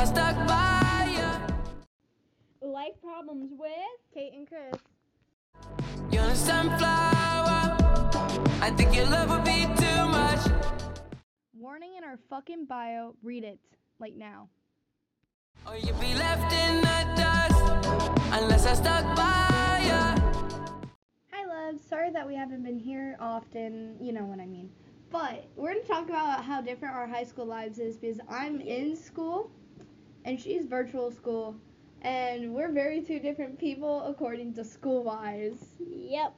I stuck by you. Life problems with Kate and Chris. You're a sunflower. I think your love would be too much. Warning in our fucking bio. Read it, like now. Or you'd be left in the dust unless I stuck by you. Hi, love. Sorry that we haven't been here often. You know what I mean. But we're going to talk about how different our high school lives is because I'm in school and she's virtual school. And we're very two different people according to school-wise. Yep.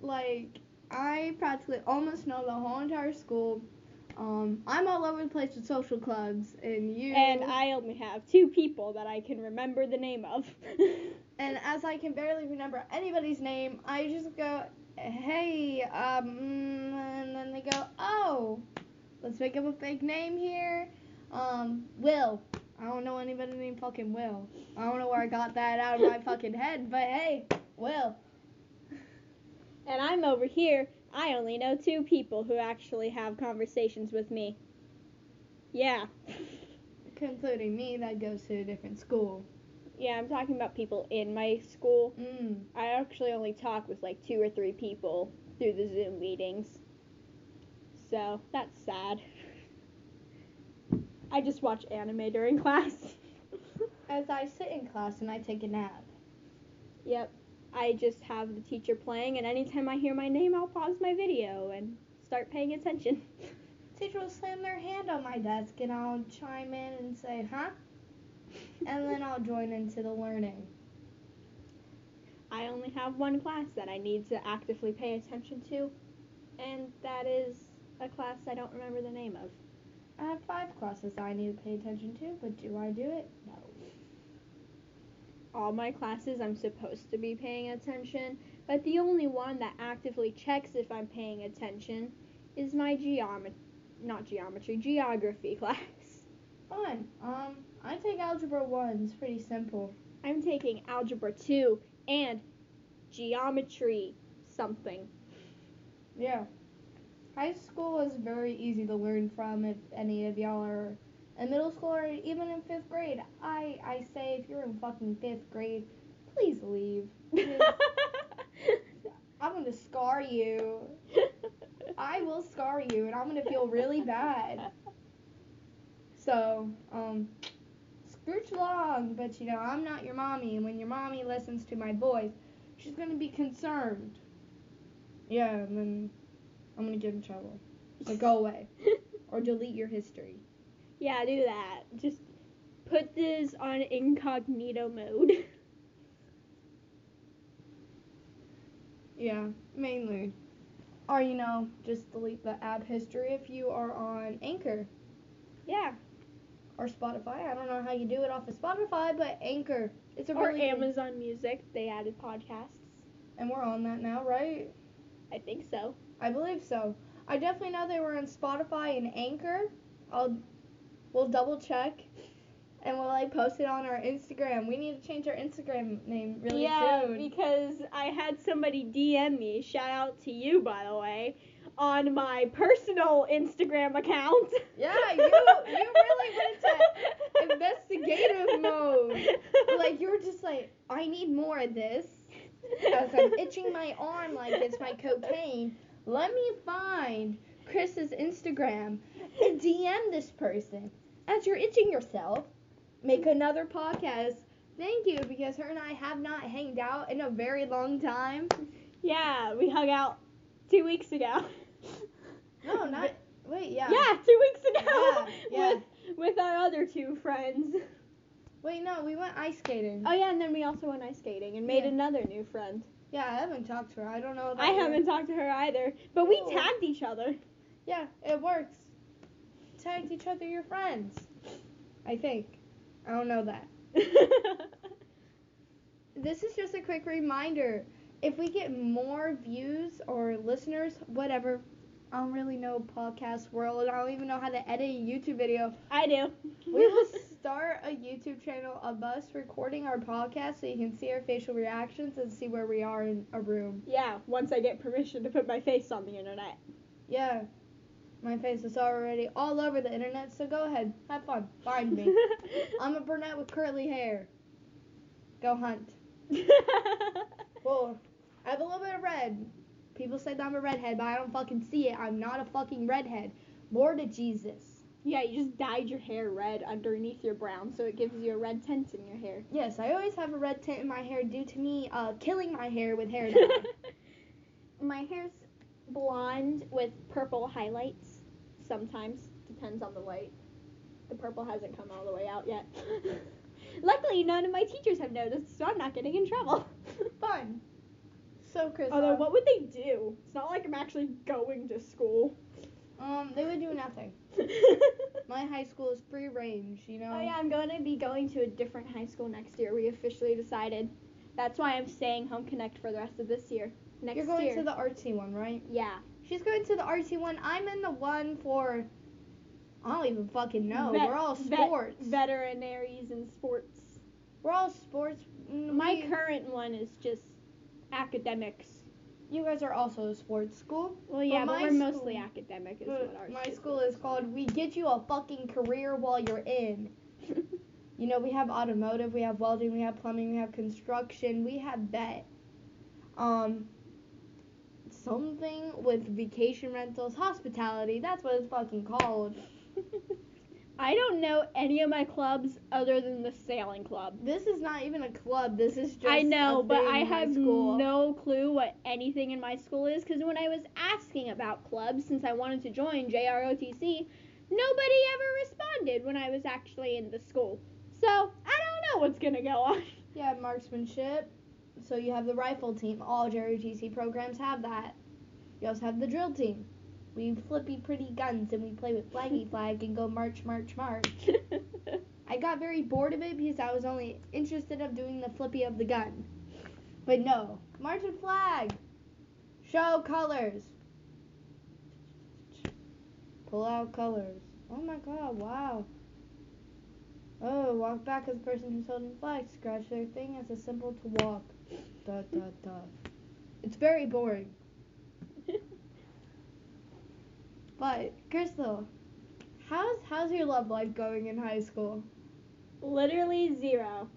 Like, I practically almost know the whole entire school. I'm all over the place with social clubs, and you... And I only have two people that I can remember the name of. And as I can barely remember anybody's name, I just go, hey, and then they go, oh, let's make up a fake name here. Will. I don't know anybody named fucking Will. I don't know where I got that out of my fucking head, but hey, Will. And I'm over here. I only know two people who actually have conversations with me. Yeah. Including me, that goes to a different school. Yeah, I'm talking about people in my school. I actually only talk with like 2 or 3 people through the Zoom meetings. So, that's sad. I just watch anime during class. As I sit in class and I take a nap. Yep. I just have the teacher playing, and anytime I hear my name, I'll pause my video and start paying attention. Teacher will slam their hand on my desk, and I'll chime in and say, huh? And then I'll join into the learning. I only have one class that I need to actively pay attention to, and that is a class I don't remember the name of. I have 5 classes I need to pay attention to, but do I do it? No. All my classes I'm supposed to be paying attention, but the only one that actively checks if I'm paying attention is my geography class. Fun. I take Algebra 1, it's pretty simple. I'm taking Algebra 2 and Geometry something. Yeah. High school is very easy to learn from if any of y'all are in middle school or even in 5th grade. I say if you're in fucking 5th grade, please leave. I'm going to scar you. I will scar you, and I'm going to feel really bad. So, scooch along, but you know, I'm not your mommy, and when your mommy listens to my voice, she's going to be concerned. Yeah, and then I'm going to get in trouble. So go away. Or delete your history. Yeah, do that. Just put this on incognito mode. Yeah, mainly. Or, you know, just delete the app history if you are on Anchor. Yeah. Or Spotify. I don't know how you do it off of Spotify, but Anchor. It's a really Amazon Music. They added podcasts. And we're on that now, right? I think so. I believe so. I definitely know they were on Spotify and Anchor. We'll double check, and we'll post it on our Instagram. We need to change our Instagram name really soon. Yeah, because I had somebody DM me, shout out to you, by the way, on my personal Instagram account. Yeah, you really went into investigative mode. You were just like, I need more of this. As I'm itching my arm like it's my cocaine, let me find Chris's Instagram and DM this person. As you're itching yourself, make another podcast. Thank you, because her and I have not hanged out in a very long time. Yeah, we hung out 2 weeks ago. No, not... Wait, yeah. Yeah, 2 weeks ago. Yeah. With our other 2 friends. Wait, no, we went ice skating. Oh, yeah, and then we also went ice skating and made another new friend. Yeah, I haven't talked to her. I don't know about her. Haven't talked to her either. But we tagged each other. Yeah, it works. Tagged each other your friends. I think. I don't know that. This is just a quick reminder. If we get more views or listeners, whatever, I don't really know podcast world. I don't even know how to edit a YouTube video. I do. We will start a YouTube channel of us recording our podcast so you can see our facial reactions and see where we are in a room. Yeah, once I get permission to put my face on the internet. Yeah. My face is already all over the internet, so go ahead. Have fun. Find me. I'm a brunette with curly hair. Go hunt. Whoa. I have a little bit of red. People say that I'm a redhead, but I don't fucking see it. I'm not a fucking redhead. Lord of Jesus. Yeah, you just dyed your hair red underneath your brown, so it gives you a red tint in your hair. Yes, I always have a red tint in my hair due to me killing my hair with hair dye. My hair's blonde with purple highlights. Sometimes. Depends on the light. The purple hasn't come all the way out yet. Luckily, none of my teachers have noticed, so I'm not getting in trouble. Fun. So, Chris. Although, what would they do? It's not like I'm actually going to school. They would do nothing. My high school is free range, you know? Oh, yeah, I'm going to be going to a different high school next year. We officially decided. That's why I'm staying Home Connect for the rest of this year. Next year. You're going to the artsy one, right? Yeah. She's going to the artsy one. I'm in the one for... I don't even fucking know. We're all sports. Veterinaries and sports. We're all sports. My current one is just academics. You guys are also a sports school. Well, yeah, but we're mostly academic is what ours is. My school is called We Get You a Fucking Career While You're In. You know, we have automotive, we have welding, we have plumbing, we have construction, we have vet. Something with vacation rentals, hospitality, that's what it's fucking called. I don't know any of my clubs other than the sailing club. This is not even a club. This is just I know, a thing but I in have school. No clue what anything in my school is, because when I was asking about clubs since I wanted to join JROTC, nobody ever responded when I was actually in the school. So, I don't know what's going to go on. Yeah, marksmanship. So you have the rifle team. All JROTC programs have that. You also have the drill team. We flippy pretty guns and we play with flaggy flag and go march, march, march. I got very bored of it because I was only interested in doing the flippy of the gun. But no. March and flag. Show colors. Pull out colors. Oh my god, wow. Oh, walk back as the person who's holding the flag. Scratch their thing as a symbol to walk. Dot, dot, dot. It's very boring. But, Crystal, how's your love life going in high school? Literally zero.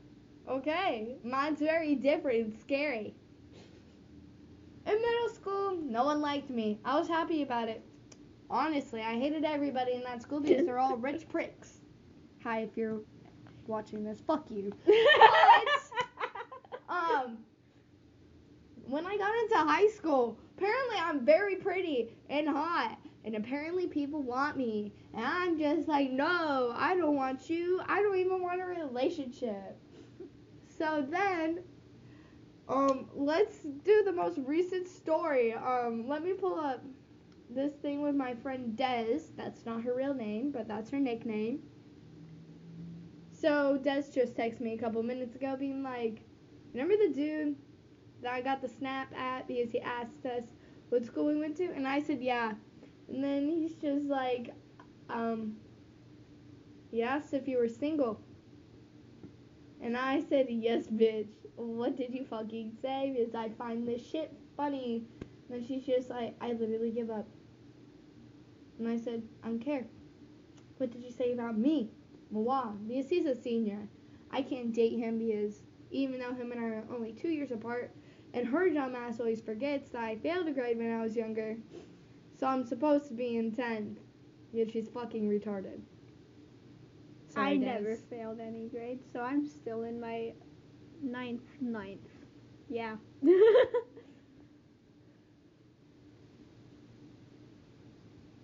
Okay. Mine's very different. It's scary. In middle school, no one liked me. I was happy about it. Honestly, I hated everybody in that school because they're all rich pricks. Hi, if you're watching this, fuck you. But, when I got into high school, apparently I'm very pretty and hot. And apparently people want me. And I'm just like, no, I don't want you. I don't even want a relationship. So then, let's do the most recent story. Let me pull up this thing with my friend Des. That's not her real name, but that's her nickname. So Des just texted me a couple minutes ago being like, remember the dude that I got the snap at because he asked us what school we went to? And I said, yeah. And then he's just like, he asked if you were single. And I said, yes, bitch. What did you fucking say? Because I find this shit funny. And then she's just like, I literally give up. And I said, I don't care. What did you say about me? Moi, because he's a senior. I can't date him because even though him and I are only 2 years apart, and her dumbass always forgets that I failed a grade when I was younger. So I'm supposed to be in 10th, yet she's fucking retarded. Sorry, I never failed any grade, so I'm still in my ninth. Yeah.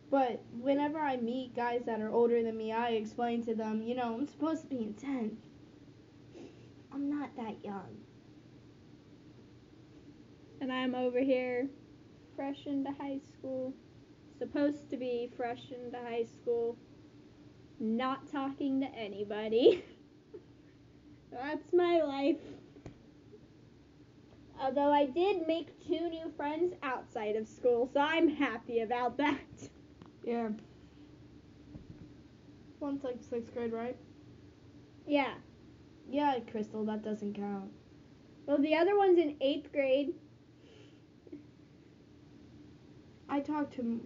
But whenever I meet guys that are older than me, I explain to them, you know, I'm supposed to be in 10th. I'm not that young. And I'm over here. Fresh into high school. Supposed to be fresh into high school. Not talking to anybody. That's my life. Although I did make 2 new friends outside of school, so I'm happy about that. Yeah. One's like 6th grade, right? Yeah. Yeah, Crystal, that doesn't count. Well, the other one's in 8th grade. I talk to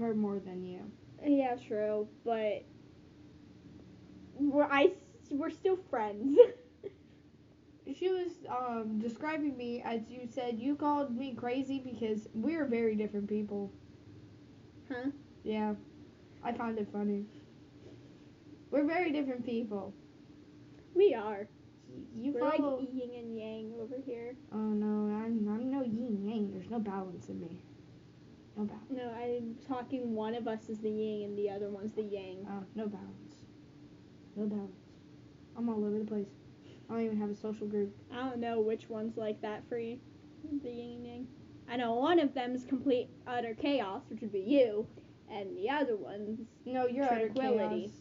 her more than you. Yeah, true, but we're still friends. She was describing me as you said you called me crazy because we're very different people. Huh? Yeah. I found it funny. We're very different people. We are. We're follow... like yin and yang over here. Oh, no. I'm no yin and yang. There's no balance in me. No balance. No, I'm talking one of us is the yin and the other one's the yang. Oh, no balance. No balance. I'm all over the place. I don't even have a social group. I don't know which one's like that for you. The yin and yang. I know one of them's complete utter chaos, which would be you, and the other one's no, you're tranquility. Utter chaos,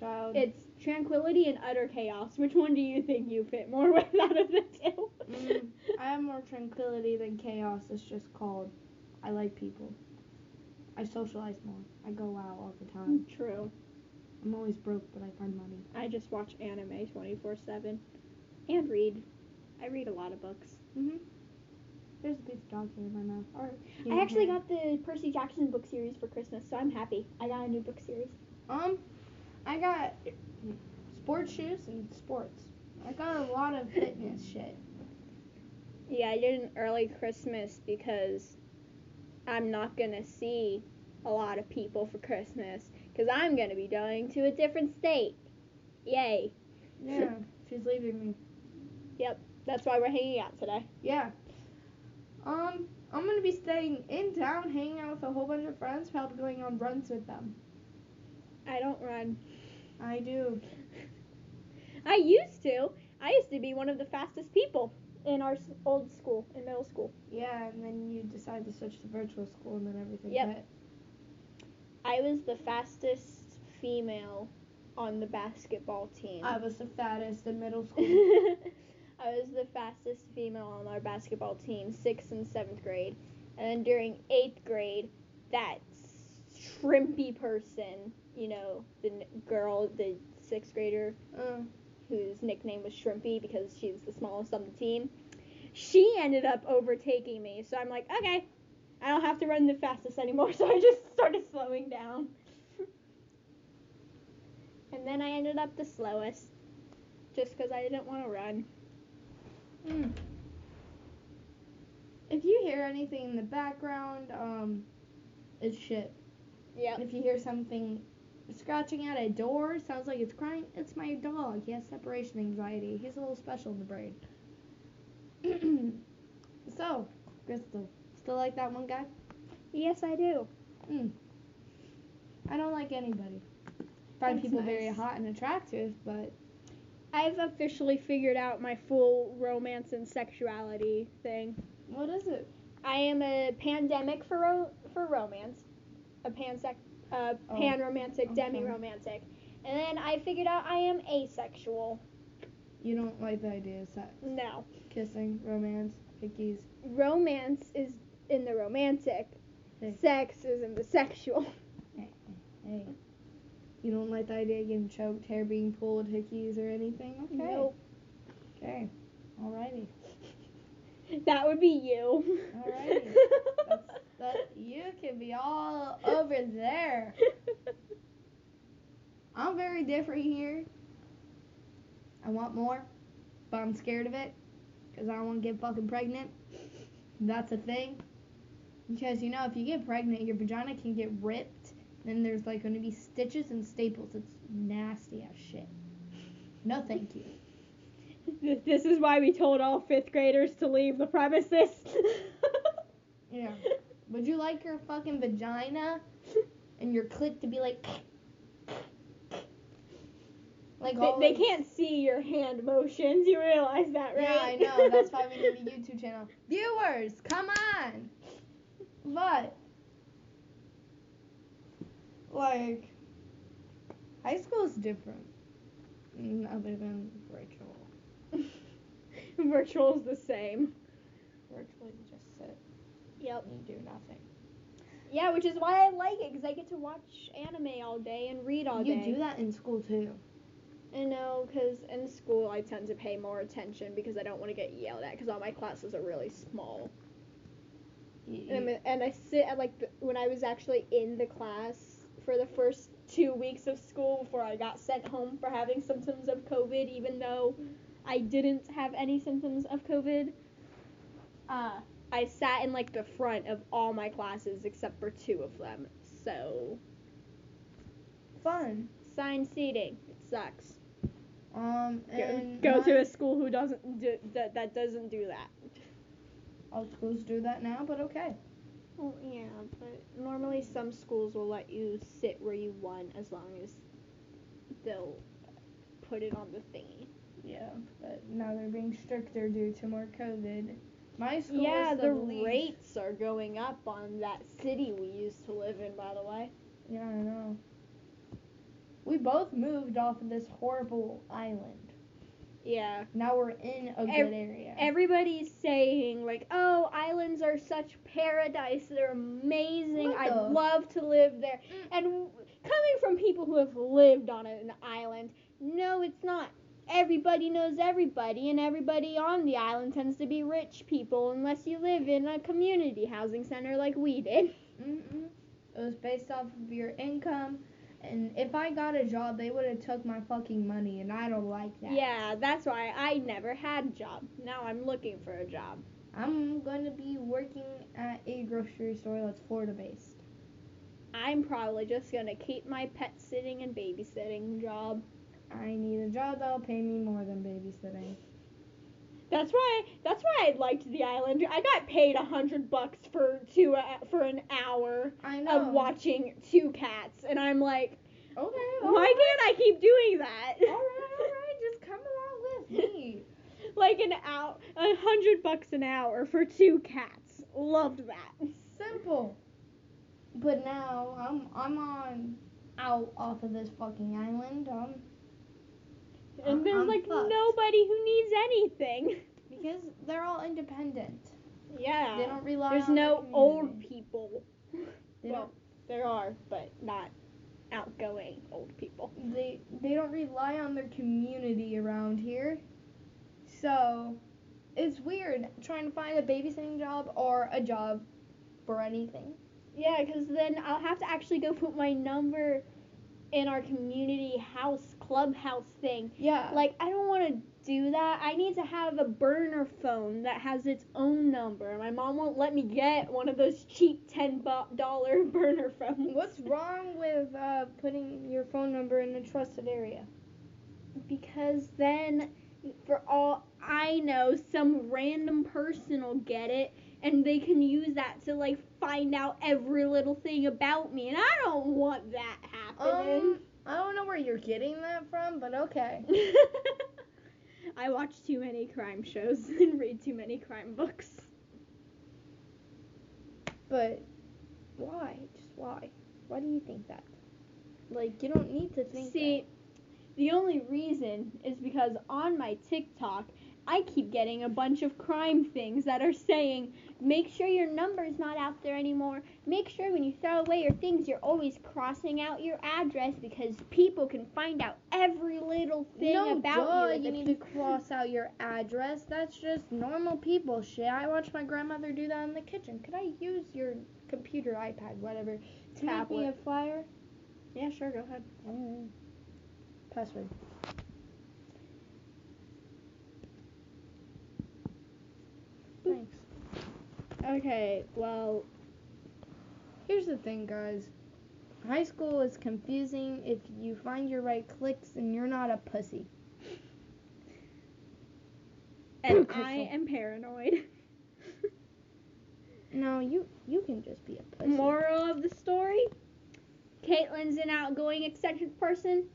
child. It's tranquility and utter chaos. Which one do you think you fit more with out of the two? I have more tranquility than chaos. It's just called. I like people. I socialize more. I go out all the time. True. I'm always broke, but I find money. I just watch anime 24/7, and read. I read a lot of books. Mhm. There's a piece of dog hair in my mouth. Right. I actually got the Percy Jackson book series for Christmas, so I'm happy. I got a new book series. I got sports shoes and sports. I got a lot of fitness shit. Yeah, I did an early Christmas because I'm not going to see a lot of people for Christmas because I'm going to be going to a different state. Yay. Yeah, she's leaving me. Yep, that's why we're hanging out today. Yeah. I'm gonna be staying in town, hanging out with a whole bunch of friends, probably going on runs with them. I don't run. I do. I used to. I used to be one of the fastest people in our old school, in middle school. Yeah, and then you decided to switch to virtual school and then everything. Yep. Hit. I was the fastest female on the basketball team. I was the fattest in middle school. I was the fastest female on our basketball team, 6th and 7th grade. And then during 8th grade, that shrimpy person, you know, the girl, the 6th grader, whose nickname was Shrimpy because she's the smallest on the team, she ended up overtaking me. So I'm like, okay, I don't have to run the fastest anymore. So I just started slowing down. And then I ended up the slowest just because I didn't want to run. Mm. If you hear anything in the background, it's shit. Yeah. If you hear something scratching at a door, sounds like it's crying, it's my dog. He has separation anxiety. He's a little special in the brain. So, Crystal, still like that one guy? Yes, I do. I don't like anybody. Find people very hot and attractive, but... I've officially figured out my full romance and sexuality thing. What is it? I am a pandemic for romance, a pan-romantic, okay. Demi-romantic, and then I figured out I am asexual. You don't like the idea of sex? No. Kissing, romance, hickeys. Romance is in the romantic. Hey. Sex is in the sexual. Hey. You don't like the idea of getting choked, hair being pulled, hickeys, or anything? Okay. Nope. Okay. Alrighty. That would be you. Alrighty. You can be all over there. I'm very different here. I want more, but I'm scared of it because I don't want to get fucking pregnant. That's a thing. Because, you know, if you get pregnant, your vagina can get ripped. Then there's, like, going to be stitches and staples. It's nasty as shit. No, thank you. This is why we told all 5th graders to leave the premises. Yeah. Would you like your fucking vagina and your clit to be, like they can't see your hand motions. You realize that, right? Yeah, I know. That's why we need a YouTube channel. Viewers, come on. But... like, high school is different, other than virtual. Virtual is the same. Virtually, you just sit. Yep. And you do nothing. Yeah, which is why I like it, because I get to watch anime all day and read all day. You do that in school, too. I know, because in school I tend to pay more attention, because I don't want to get yelled at, because all my classes are really small. And I sit at, like, when I was actually in the class... for the first 2 weeks of school before I got sent home for having symptoms of COVID, even though I didn't have any symptoms of COVID. I sat in, like, the front of all my classes except for 2 of them, so... Fun. Assigned seating. It sucks. Go to a school who doesn't do that doesn't do that. All schools do that now, but okay. Well, yeah, but normally some schools will let you sit where you want as long as they'll put it on the thingy. Yeah, but now they're being stricter due to more COVID. My school is the rates are going up on that city we used to live in, by the way. Yeah, I know. We both moved off of this horrible island. Yeah. Now we're in a good area. Everybody's saying, like, oh, islands are such paradise. They're amazing. I'd love to live there. And coming from people who have lived on an island, no, it's not. Everybody knows everybody, and everybody on the island tends to be rich people unless you live in a community housing center like we did. Mm-mm. It was based off of your income. And if I got a job, they would have took my fucking money, and I don't like that. Yeah, that's why I never had a job. Now I'm looking for a job. I'm going to be working at a grocery store that's Florida-based. I'm probably just going to keep my pet sitting and babysitting job. I need a job that'll pay me more than babysitting. That's why I liked the island. I got paid $100 for an hour of watching 2 cats, and I'm like, okay, why can't I keep doing that? All right, just come along with me. Like an hour, $100 an hour for 2 cats. Loved that. Simple. But now I'm on out off of this fucking island. And there's, like, nobody who needs anything. Because they're all independent. Yeah. They don't rely on the community. There's no old people. Well, there are, but not outgoing old people. They don't rely on their community around here. So, it's weird trying to find a babysitting job or a job for anything. Yeah, because then I'll have to actually go put my number in our community house, clubhouse thing. Yeah. Like, I don't want to do that. I need to have a burner phone that has its own number. My mom won't let me get one of those cheap $10 burner phones. What's wrong with putting your phone number in a trusted area? Because then, for all I know, some random person will get it, and they can use that to, like, find out every little thing about me, and I don't want that happening. I don't know where you're getting that from, but okay. I watch too many crime shows and read too many crime books. But why? Just why? Why do you think that? Like, you don't need to think that. The only reason is because on my TikTok, I keep getting a bunch of crime things that are saying, make sure your number's not out there anymore. Make sure when you throw away your things, you're always crossing out your address because people can find out every little thing about you. You need to cross out your address. That's just normal people shit. I watched my grandmother do that in the kitchen. Could I use your computer, iPad, whatever, to make me a flyer? Yeah, sure, go ahead. Password. Thanks. Okay, well, here's the thing, guys. High school is confusing if you find your right clicks and you're not a pussy. And I am paranoid. No, you can just be a pussy. Moral of the story? Caitlin's an outgoing, eccentric person.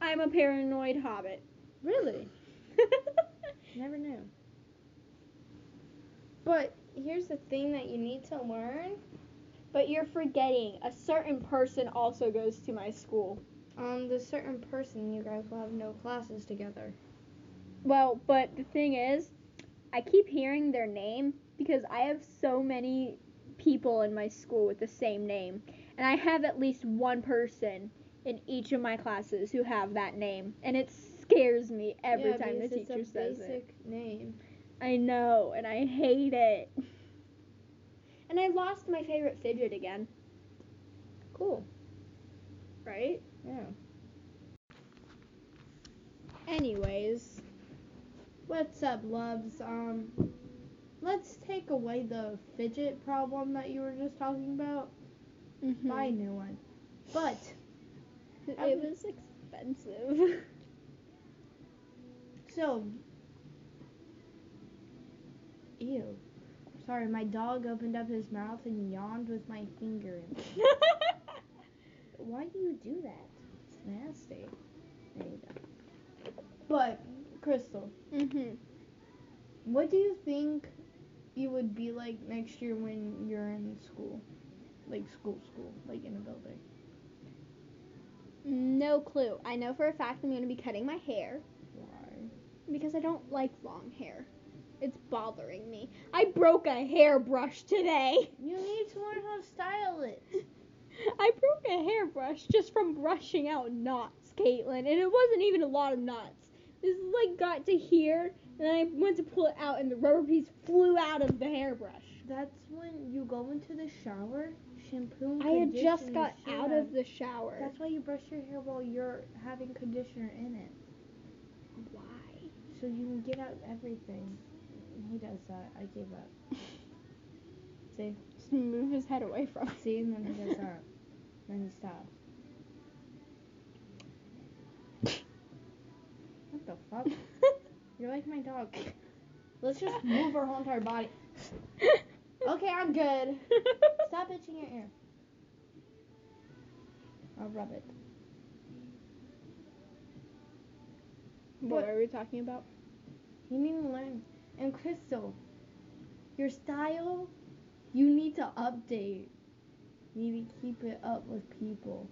I'm a paranoid hobbit. Really? Never knew. But here's the thing that you need to learn. But you're forgetting. A certain person also goes to my school. The certain person, you guys will have no classes together. Well, but the thing is, I keep hearing their name because I have so many people in my school with the same name. And I have at least one person in each of my classes who have that name. And it scares me every time the teacher says it. It's a basic name. I know, and I hate it. And I lost my favorite fidget again. Cool. right? Yeah. Anyways, what's up, loves? Let's take away the fidget problem that you were just talking about. Mm-hmm. Buy a new one. But it was expensive. So, ew. Sorry, my dog opened up his mouth and yawned with my finger in it. Why do you do that? It's nasty. There you go. But, Crystal. Mm-hmm. What do you think you would be like next year when you're in school? Like, school. Like, in a building. No clue. I know for a fact I'm going to be cutting my hair. Why? Because I don't like long hair. It's bothering me. I broke a hairbrush today. You need to learn how to style it. I broke a hairbrush just from brushing out knots, Caitlin. And it wasn't even a lot of knots. This like got to here, and I went to pull it out, and the rubber piece flew out of the hairbrush. That's when you go into the shower, shampoo. I had just got out of the shower. That's why you brush your hair while you're having conditioner in it. Why? So you can get out everything. He does that. I gave up. See? Just move his head away from it. See? And then he does that. Then he stops. What the fuck? You're like my dog. Let's just move our whole entire body. Okay, I'm good. Stop itching your ear. I'll rub it. What are we talking about? You need to learn. And Crystal, your style, you need to update. You need to keep it up with people.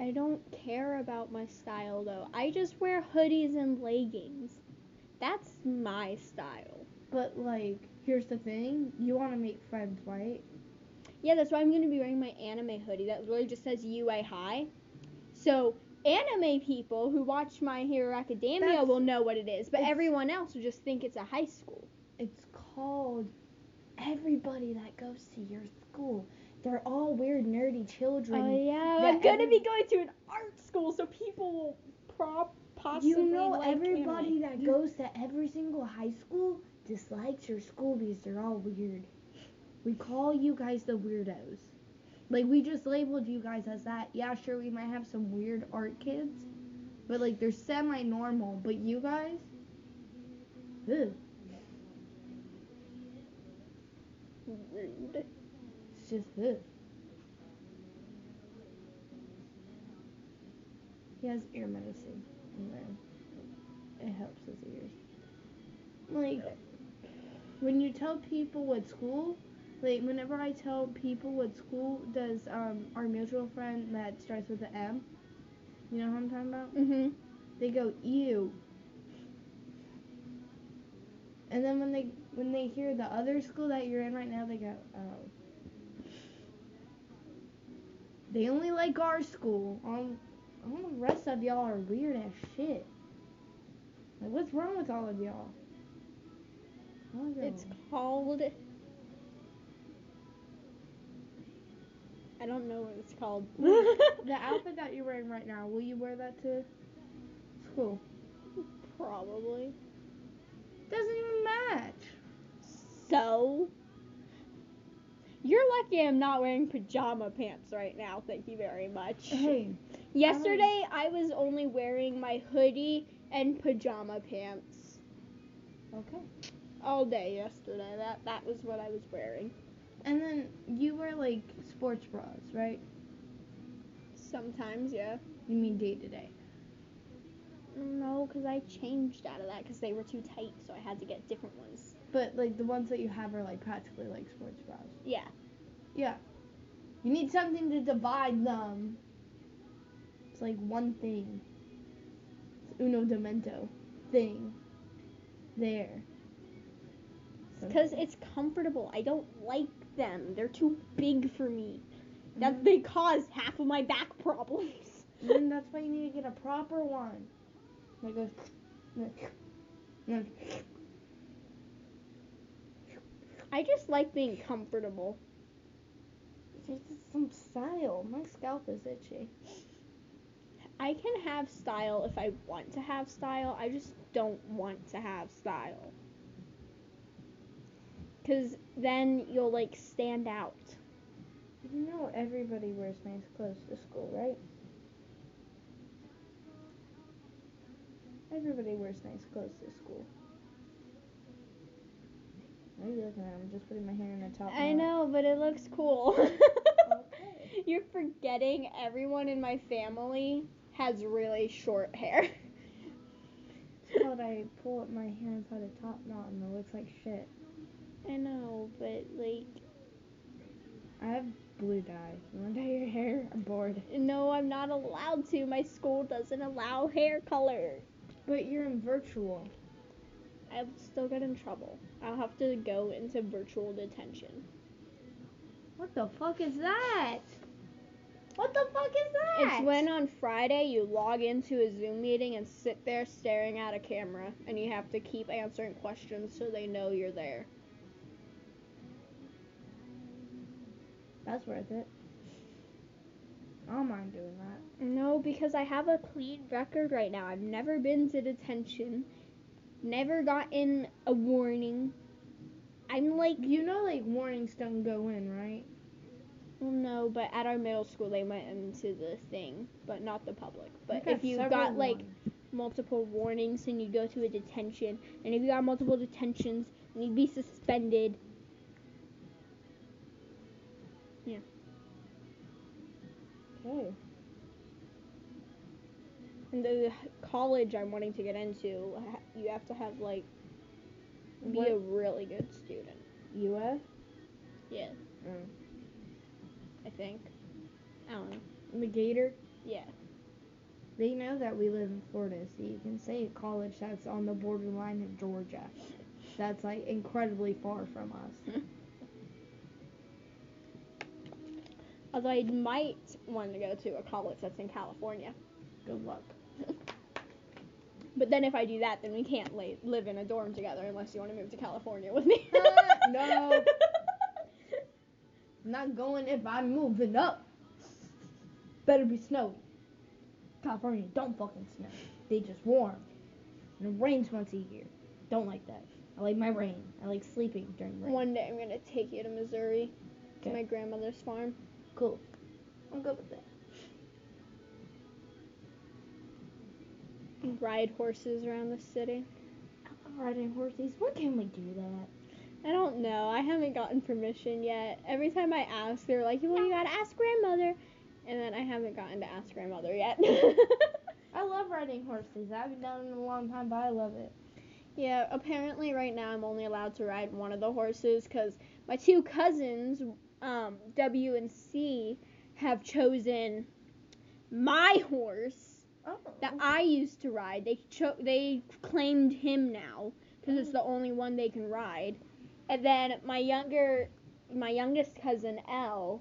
I don't care about my style, though. I just wear hoodies and leggings. That's my style. But, like, here's the thing. You want to make friends, right? Yeah, that's why I'm going to be wearing my anime hoodie. That literally just says UA High. So, anime people who watch My Hero Academia will know what it is, but everyone else will just think it's a high school. It's called everybody that goes to your school. They're all weird, nerdy children. Oh, yeah. I'm going to be going to an art school, so people will possibly like. You know, like everybody that goes to every single high school dislikes your school because they're all weird. We call you guys the weirdos. Like, we just labeled you guys as that. Yeah, sure, we might have some weird art kids. But, like, they're semi-normal. But you guys? Ew. Rude. It's just, ew. He has ear medicine. It helps his ears. Like, when you tell people what school... Like, whenever I tell people what school does, our mutual friend that starts with an M, you know who I'm talking about? Mm-hmm. They go, ew. And then when they hear the other school that you're in right now, they go, oh. They only like our school. All the rest of y'all are weird as shit. Like, what's wrong with all of y'all? It's called... I don't know what it's called. The outfit that you're wearing right now, will you wear that to school? Probably. Doesn't even match. So? You're lucky I'm not wearing pajama pants right now, thank you very much. Hey. Yesterday, I was only wearing my hoodie and pajama pants. Okay. All day yesterday, that was what I was wearing. And then you wear, like, sports bras, right? Sometimes, yeah. You mean day to day? No, because I changed out of that because they were too tight, so I had to get different ones. But, like, the ones that you have are, like, practically, like, sports bras. Yeah. Yeah. You need something to divide them. It's, like, one thing. It's uno demento. Thing. There. Because it's comfortable. I don't like them. They're too big for me. That they cause half of my back problems. And that's why you need to get a proper one. That goes. I just like being comfortable. It's some style. My scalp is itchy. I can have style if I want to have style. I just don't want to have style. 'Cause then you'll, like, stand out. You know everybody wears nice clothes to school, right? Everybody wears nice clothes to school. What are you looking at? I'm just putting my hair in a top. I know, but it looks cool. Okay. You're forgetting everyone in my family has really short hair. How did I pull up my hair and put a top knot and it looks like shit? I know, but like... I have blue dye. You want to dye your hair? I'm bored. No, I'm not allowed to. My school doesn't allow hair color. But you're in virtual. I'll still get in trouble. I'll have to go into virtual detention. What the fuck is that? What the fuck is that? It's when on Friday you log into a Zoom meeting and sit there staring at a camera, and you have to keep answering questions so they know you're there. That's worth it. I don't mind doing that. No, because I have a clean record right now. I've never been to detention. Never gotten a warning. I'm like... You know, like, warnings don't go in, right? Well, no, but at our middle school, they went into the thing, but not the public. But if you got, like, multiple warnings and you go to a detention, and if you got multiple detentions, and you'd be suspended... Yeah. Okay. And the college I'm wanting to get into, you have to have, like, be a really good student. UF? Yeah. Mm. I think. I don't know. Decatur? Yeah. They know that we live in Florida, so you can say a college that's on the borderline of Georgia. That's, like, incredibly far from us. Although I might want to go to a college that's in California. Good luck. But then if I do that, then we can't live in a dorm together unless you want to move to California with me. No. I'm not going if I'm moving up. Better be snowy. California don't fucking snow. They just warm. And it rains once a year. Don't like that. I like my rain. I like sleeping during rain. One day I'm going to take you to Missouri. Kay. To my grandmother's farm. Cool. I'll go with that. Ride horses around the city. Riding horses? When can we do that? I don't know. I haven't gotten permission yet. Every time I ask, they're like, well, you gotta ask grandmother. And then I haven't gotten to ask grandmother yet. I love riding horses. I haven't done it in a long time, but I love it. Yeah, apparently right now I'm only allowed to ride one of the horses because my two cousins, W and C, have chosen my horse. Oh. That I used to ride. They claimed him now because it's the only one they can ride. And then my youngest cousin Elle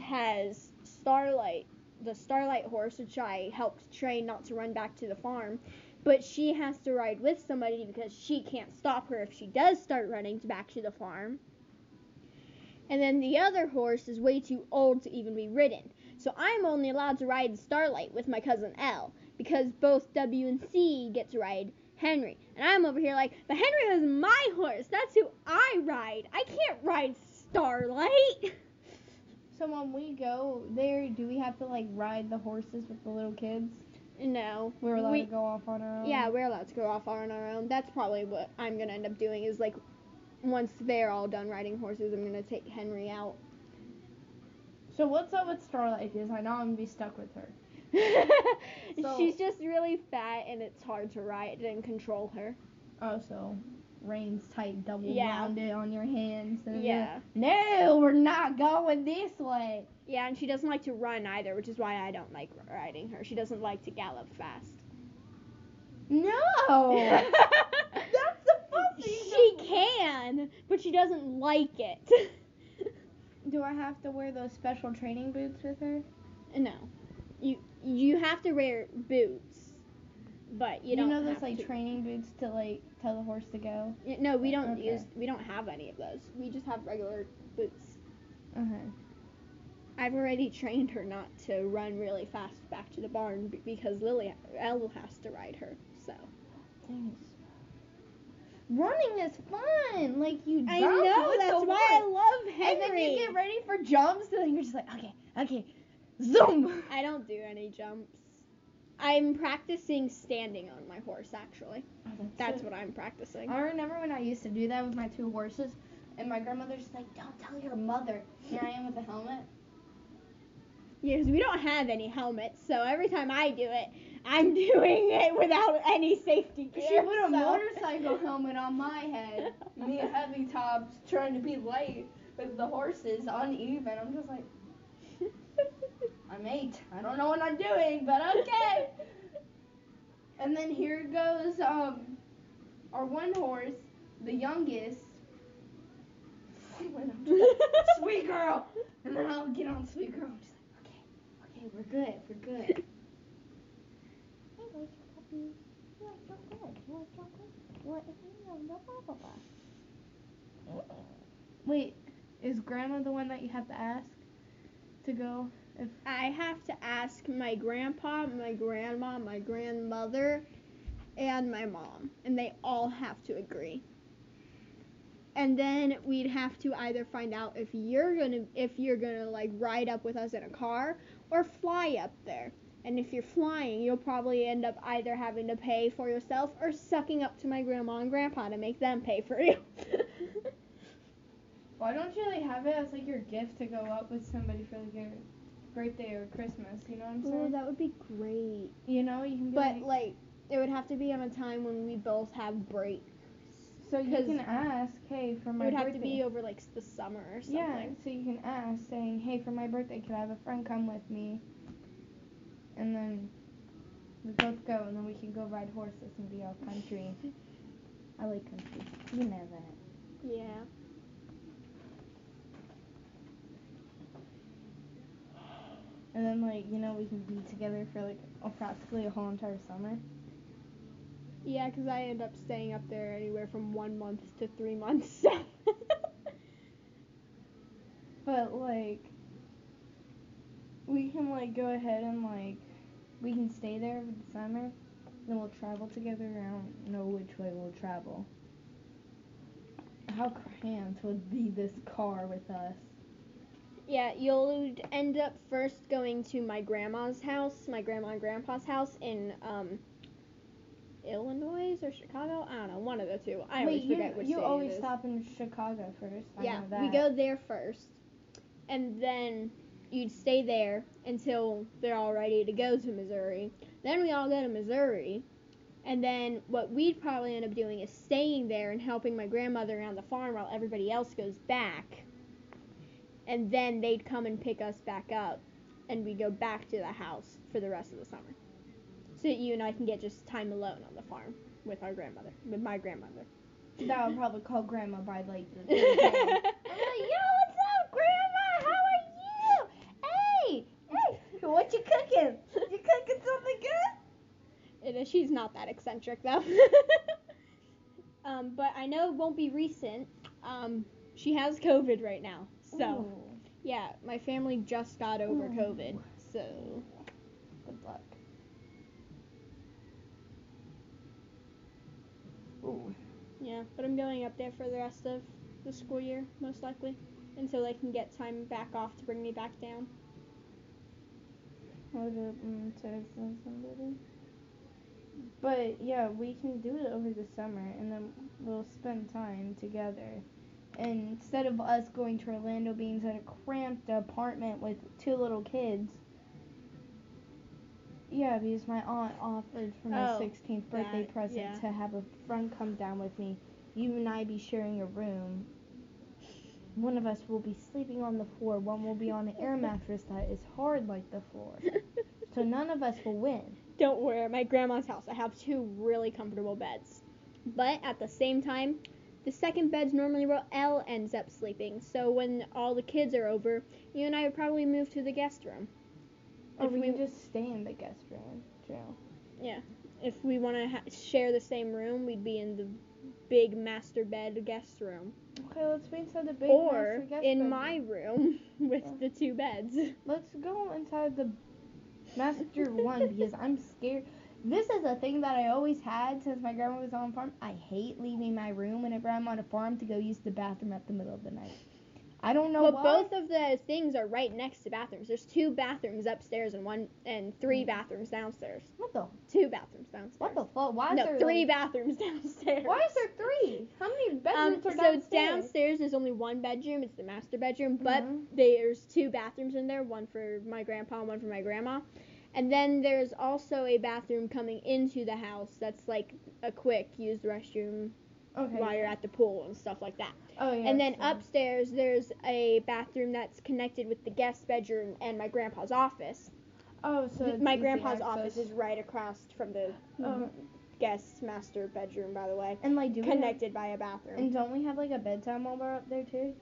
has Starlight, the Starlight horse, which I helped train not to run back to the farm. But she has to ride with somebody because she can't stop her if she does start running back to the farm. And then the other horse is way too old to even be ridden. So I'm only allowed to ride Starlight with my cousin Elle, because both W and C get to ride Henry. And I'm over here like, but Henry was my horse. That's who I ride. I can't ride Starlight. So when we go there, do we have to, like, ride the horses with the little kids? No. We're allowed to go off on our own? Yeah, we're allowed to go off on our own. That's probably what I'm going to end up doing is, like, once they're all done riding horses, I'm going to take Henry out. So what's up with Starlight? Because I know I'm going to be stuck with her. So, she's just really fat, and it's hard to ride and control her. Oh, so reins tight, double-rounded on your hands. And no, we're not going this way. Yeah, and she doesn't like to run either, which is why I don't like riding her. She doesn't like to gallop fast. No! That's the pussy! She can, but she doesn't like it. Do I have to wear those special training boots with her? No. You have to wear boots, but you don't have to. You know those, like, training boots to, like, tell the horse to go? No, we don't use... We don't have any of those. We just have regular boots. Okay. I've already trained her not to run really fast back to the barn because Elle has to ride her, so. Thanks. Running is fun. Like, you jump. I know, that's why I love Henry. And then you get ready for jumps, and then you're just like, okay, zoom. I don't do any jumps. I'm practicing standing on my horse, actually. Oh, that's what I'm practicing. I remember when I used to do that with my two horses, and my grandmother's just like, don't tell your mother. Here I am with a helmet. Yeah, because we don't have any helmets, so every time I do it, I'm doing it without any safety gear. She put a motorcycle helmet on my head, me heavy tops, trying to be light with the horses uneven. I'm just like, I'm 8. I don't know what I'm doing, but okay. And then here goes our one horse, the youngest. Sweet girl. And then I'll get on sweet girl. I'm just like, okay, we're good. I like puppy. You like chocolate. What if you know blah blah blah? Wait, is Grandma the one that you have to ask to go? If I have to ask my grandpa, my grandma, my grandmother, and my mom, and they all have to agree. And then we'd have to either find out if you're gonna like ride up with us in a car or fly up there. And if you're flying, you'll probably end up either having to pay for yourself or sucking up to my grandma and grandpa to make them pay for you. Why don't you like have it as like your gift to go up with somebody for like your birthday or Christmas? You know what I'm saying? Oh, that would be great. You know, you can. But like it would have to be on a time when we both have breaks. So you can ask, hey, for my birthday. It would have to be over, like, the summer or something. Yeah, so you can ask, saying, hey, for my birthday, could I have a friend come with me? And then we both go, and then we can go ride horses and be all country. I like country. You know that. Yeah. And then, like, you know, we can be together for, like, practically a whole entire summer. Yeah, because I end up staying up there anywhere from 1 month to 3 months. But, like, we can, like, go ahead and, like, we can stay there over the summer. Then we'll travel together. And I don't know which way we'll travel. How cramped would be this car with us? Yeah, you'll end up first going to my grandma and grandpa's house in, Illinois or Chicago? I don't know. One of the two. I always forget which state it is. You always stop in Chicago first. Yeah, we go there first. And then you'd stay there until they're all ready to go to Missouri. Then we all go to Missouri. And then what we'd probably end up doing is staying there and helping my grandmother around the farm while everybody else goes back. And then they'd come and pick us back up. And we'd go back to the house for the rest of the summer. So that you and I can get just time alone on the farm with our grandmother, with my grandmother. That would probably call Grandma by like the I'm like, yo, what's up, Grandma? How are you? Hey, what you cooking? You cooking something good? It is. She's not that eccentric though. But I know it won't be recent. She has COVID right now, so ooh. Yeah, my family just got over ooh. COVID, so good luck. Ooh. Yeah, but I'm going up there for the rest of the school year, most likely, until they can get time back off to bring me back down. But, yeah, we can do it over the summer, and then we'll spend time together. And instead of us going to Orlando, being in a cramped apartment with two little kids... Yeah, because my aunt offered for my 16th birthday present to have a friend come down with me. You and I be sharing a room. One of us will be sleeping on the floor. One will be on an air mattress that is hard like the floor. So none of us will win. Don't worry, at my grandma's house, I have two really comfortable beds. But at the same time, the second bed's normally where Elle ends up sleeping. So when all the kids are over, you and I would probably move to the guest room. Or we can just stay in the guest room, too. Yeah. If we want to share the same room, we'd be in the big master bed guest room. Okay, let's wait inside the big master guest bedroom. Or in my room with the two beds. Let's go inside the master one because I'm scared. This is a thing that I always had since my grandma was on the farm. I hate leaving my room whenever I'm on a farm to go use the bathroom at the middle of the night. I don't know why. But both of the things are right next to bathrooms. There's two bathrooms upstairs and three bathrooms downstairs. What the? Two bathrooms downstairs. What the fuck? Why is there three bathrooms downstairs? Why is there three? How many bedrooms are downstairs? So downstairs there's only one bedroom. It's the master bedroom, but there's two bathrooms in there. One for my grandpa and one for my grandma. And then there's also a bathroom coming into the house that's like a quick use the restroom while you're at the pool and stuff like that. Oh, yeah. And then upstairs there's a bathroom that's connected with the guest bedroom and my grandpa's office. Oh, so my grandpa's office is right across from the guest master bedroom, by the way. And like connected by a bathroom. And don't we have like a bedtime over up there too?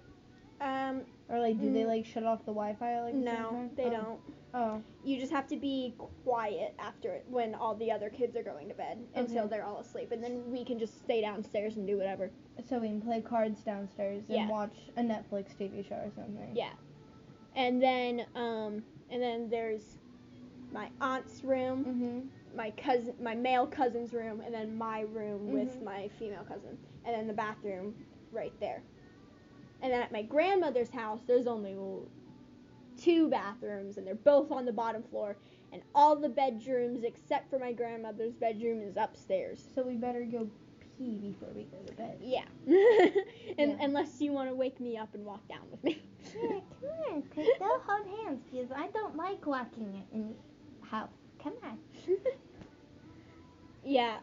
Or like do they like shut off the Wi-Fi? Like no, they don't. Oh. You just have to be quiet after it when all the other kids are going to bed until they're all asleep, and then we can just stay downstairs and do whatever. So we can play cards downstairs and watch a Netflix TV show or something. Yeah. And then there's my aunt's room, my male cousin's room, and then my room with my female cousin, and then the bathroom right there. And then at my grandmother's house, there's only two bathrooms, and they're both on the bottom floor, and all the bedrooms except for my grandmother's bedroom is upstairs. So we better go pee before we go to bed. Yeah. Unless you want to wake me up and walk down with me. Yeah, come on, Chris. Go hold hands, because I don't like walking in the house. Come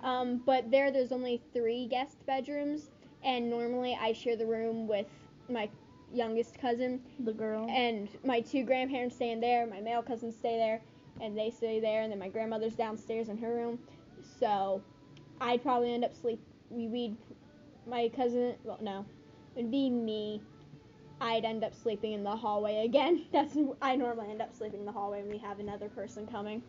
on. But there's only three guest bedrooms, and normally I share the room with my youngest cousin, the girl, and my two grandparents stay in there, my male cousins stay there, and they stay there, and then my grandmother's downstairs in her room, so I'd probably end up it'd be me, I'd end up sleeping in the hallway again. I normally end up sleeping in the hallway when we have another person coming,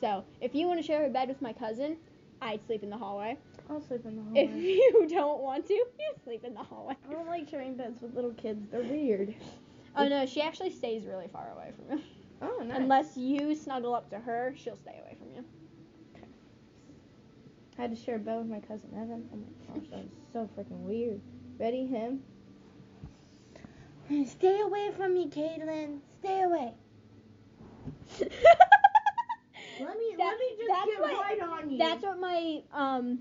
so if you want to share a bed with my cousin, I'd sleep in the hallway. I'll sleep in the hallway. If you don't want to, you sleep in the hallway. I don't like sharing beds with little kids. They're weird. Oh, no, she actually stays really far away from you. Oh, nice. Unless you snuggle up to her, she'll stay away from you. Okay. I had to share a bed with my cousin Evan. Oh, my gosh, that was so freaking weird. Ready, him? Stay away from me, Caitlin. Stay away. Let me just get right on you. That's what my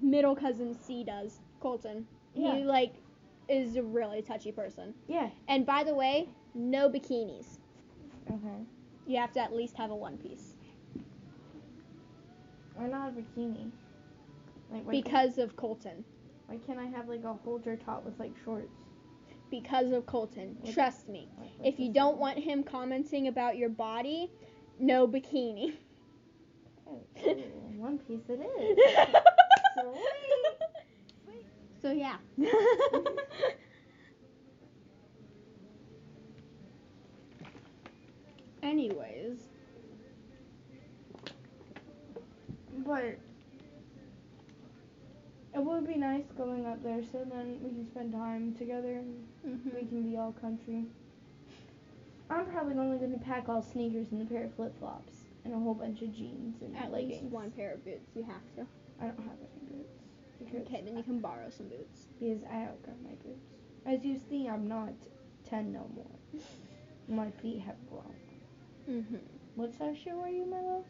middle cousin C does, Colton. Yeah. He is a really touchy person. Yeah. And by the way, no bikinis. Okay. You have to at least have a one piece. Why not a bikini? Because of Colton. Why can't I have a halter top with shorts? Because of Colton. Trust me. If you don't want him commenting about your body, no bikini. Oh, one piece it is. So yeah. Anyways. But it would be nice going up there so then we can spend time together and we can be all country. I'm probably only going to pack all sneakers and a pair of flip-flops. And a whole bunch of jeans and leggings. At least one pair of boots. You have to. I don't have any boots. Okay, then you can borrow some boots. Because I outgrow my boots. As you see, I'm not 10 no more. My feet have grown. What size shoe are you, my love?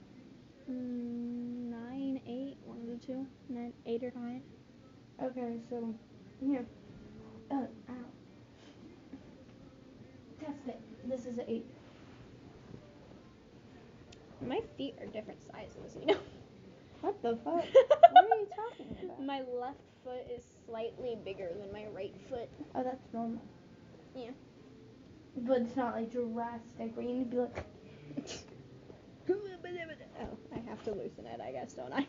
9, 8, one of the two. 9, 8 or 9. Okay, so here. Oh, ow. That's it. This is an 8. My feet are different sizes, you know. What the fuck? What are you talking about? My left foot is slightly bigger than my right foot. Oh, that's normal. Yeah. But it's not drastic where you need to be like... Oh, I have to loosen it, I guess, don't I?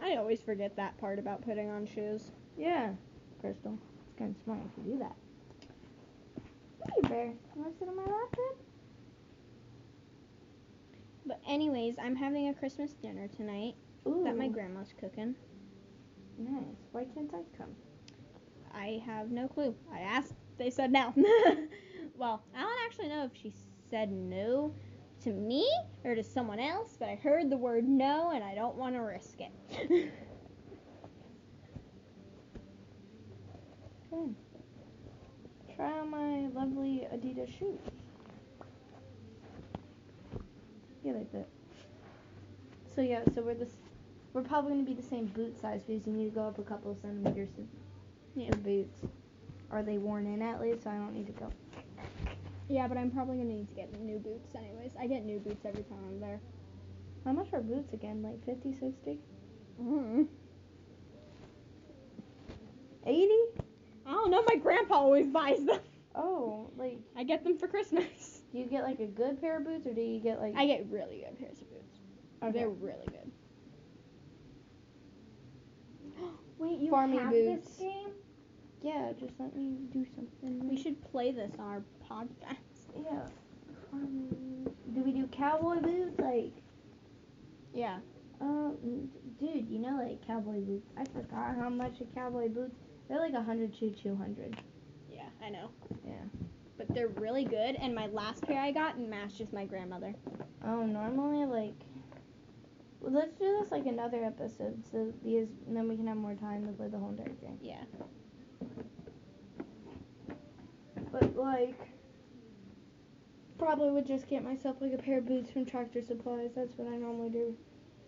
I always forget that part about putting on shoes. Yeah. Crystal, it's kind of smart if you do that. Hey, Bear. You want to sit on my lap, then? But anyways, I'm having a Christmas dinner tonight that my grandma's cooking. Nice. Why can't I come? I have no clue. I asked, they said no. Well, I don't actually know if she said no to me or to someone else, but I heard the word no and I don't want to risk it. Okay. Try on my lovely Adidas shoes. Yeah, like that. So yeah, so we're probably gonna be the same boot size because you need to go up a couple of centimeters for boots. Are they worn in at least? So I don't need to go. Yeah, but I'm probably gonna need to get new boots anyways. I get new boots every time I'm there. How much are boots again? Like 50, 60? Mm-hmm. 80? I don't know. My grandpa always buys them. Oh, like... I get them for Christmas. Do you get, like, a good pair of boots, or do you get, like... I get really good pairs of boots. Okay. They're really good. Wait, you Farming have boots. This game? Yeah, just let me do something. We should play this on our podcast. Yeah. Do we do cowboy boots? Like... Yeah. Dude, you know, like, cowboy boots. I forgot how much a cowboy boots... They're like 100 to 200. Yeah, I know. Yeah. But they're really good, and my last pair I got matches my grandmother. Oh, normally, like... Well, let's do this, like, another episode, so because then we can have more time to play the whole entire thing. Yeah. But, like... Probably would just get myself, like, a pair of boots from Tractor Supplies. That's what I normally do.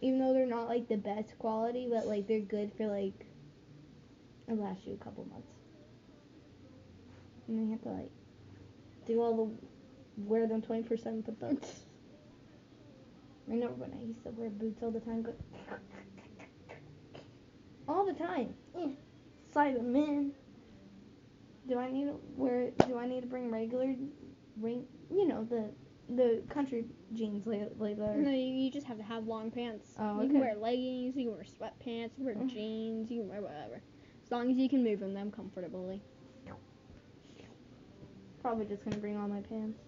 Even though they're not, like, the best quality, but, like, they're good for, like... It'll last you a couple months. And then you have to, like, do all the... Wear them 20%, but them... I remember when I used to wear boots all the time. Go, all the time. Slide them in. Do I need to bring regular... You know, the country jeans later. No, you just have to have long pants. Oh, okay. You can wear leggings, you can wear sweatpants, you can wear jeans, you can wear whatever. As long as you can move in them comfortably. Probably just gonna bring all my pants.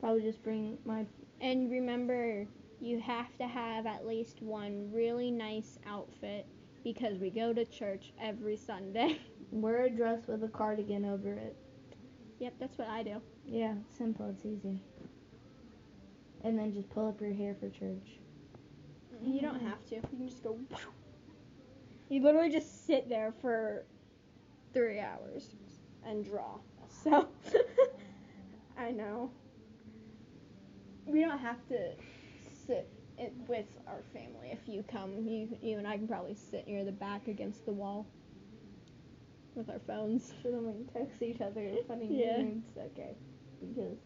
Probably just bring my... And remember, you have to have at least one really nice outfit because we go to church every Sunday. Wear a dress with a cardigan over it. Yep, that's what I do. Yeah, it's simple, it's easy. And then just pull up your hair for church. You don't have to. You can just go... You literally just sit there for 3 hours and draw. So, I know. We don't have to sit with our family. If you come, you and I can probably sit near the back against the wall with our phones. So then we can text each other in funny moments. Okay. Because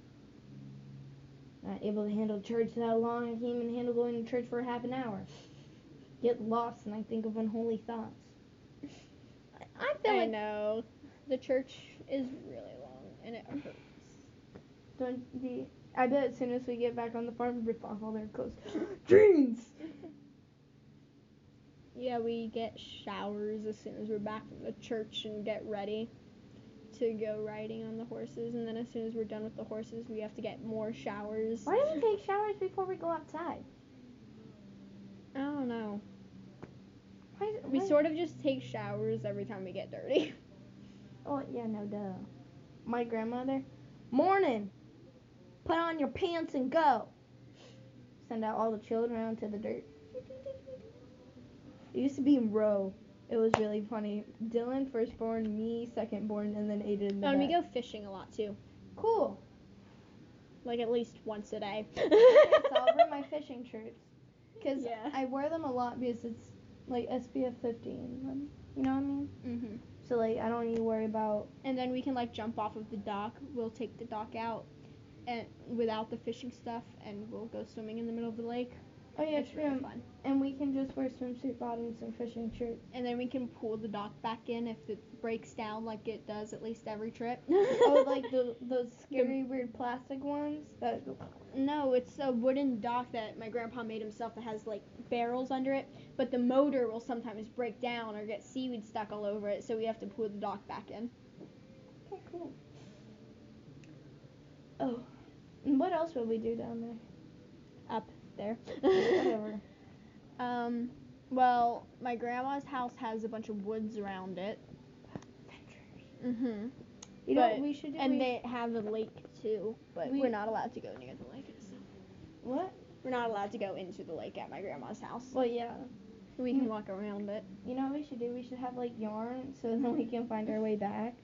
I'm not able to handle church that long. I can't even handle going to church for half an hour. Get lost and I think of unholy thoughts. I feel like... I know. The church is really long and it hurts. I bet as soon as we get back on the farm, rip off all their clothes. Jeans! Yeah, we get showers as soon as we're back from the church and get ready to go riding on the horses. And then as soon as we're done with the horses, we have to get more showers. Why do we take showers before we go outside? I don't know. We sort of just take showers every time we get dirty. Oh, yeah, no, duh. My grandmother, morning, put on your pants and go. Send out all the children out to the dirt. It used to be in row. It was really funny. Dylan, firstborn, me, secondborn, and then Aiden. And we go fishing a lot, too. Cool. Like, at least once a day. I'll bring my fishing shirts. Because I wear them a lot because it's, like, SPF 50 in them. You know what I mean? Mm-hmm. So, like, I don't need to worry about... And then we can, like, jump off of the dock. We'll take the dock out and without the fishing stuff, and we'll go swimming in the middle of the lake. Oh, yeah, it's true. Really fun. And we can just wear swimsuit bottoms and fishing shirts. And then we can pull the dock back in if it breaks down like it does at least every trip. Oh, like those scary, weird plastic ones? That... No, it's a wooden dock that my grandpa made himself that has, like, barrels under it. But the motor will sometimes break down or get seaweed stuck all over it, so we have to pull the dock back in. Okay, cool. Oh, and what else would we do down there? Up there. Whatever. Well, my grandma's house has a bunch of woods around it. Mm-hmm. You know what we should do? And they have a lake, too, but we're not allowed to go near the lake. What? We're not allowed to go into the lake at my grandma's house. Well, yeah. We can walk around it. You know what we should do? We should have, like, yarn so then we can find our way back.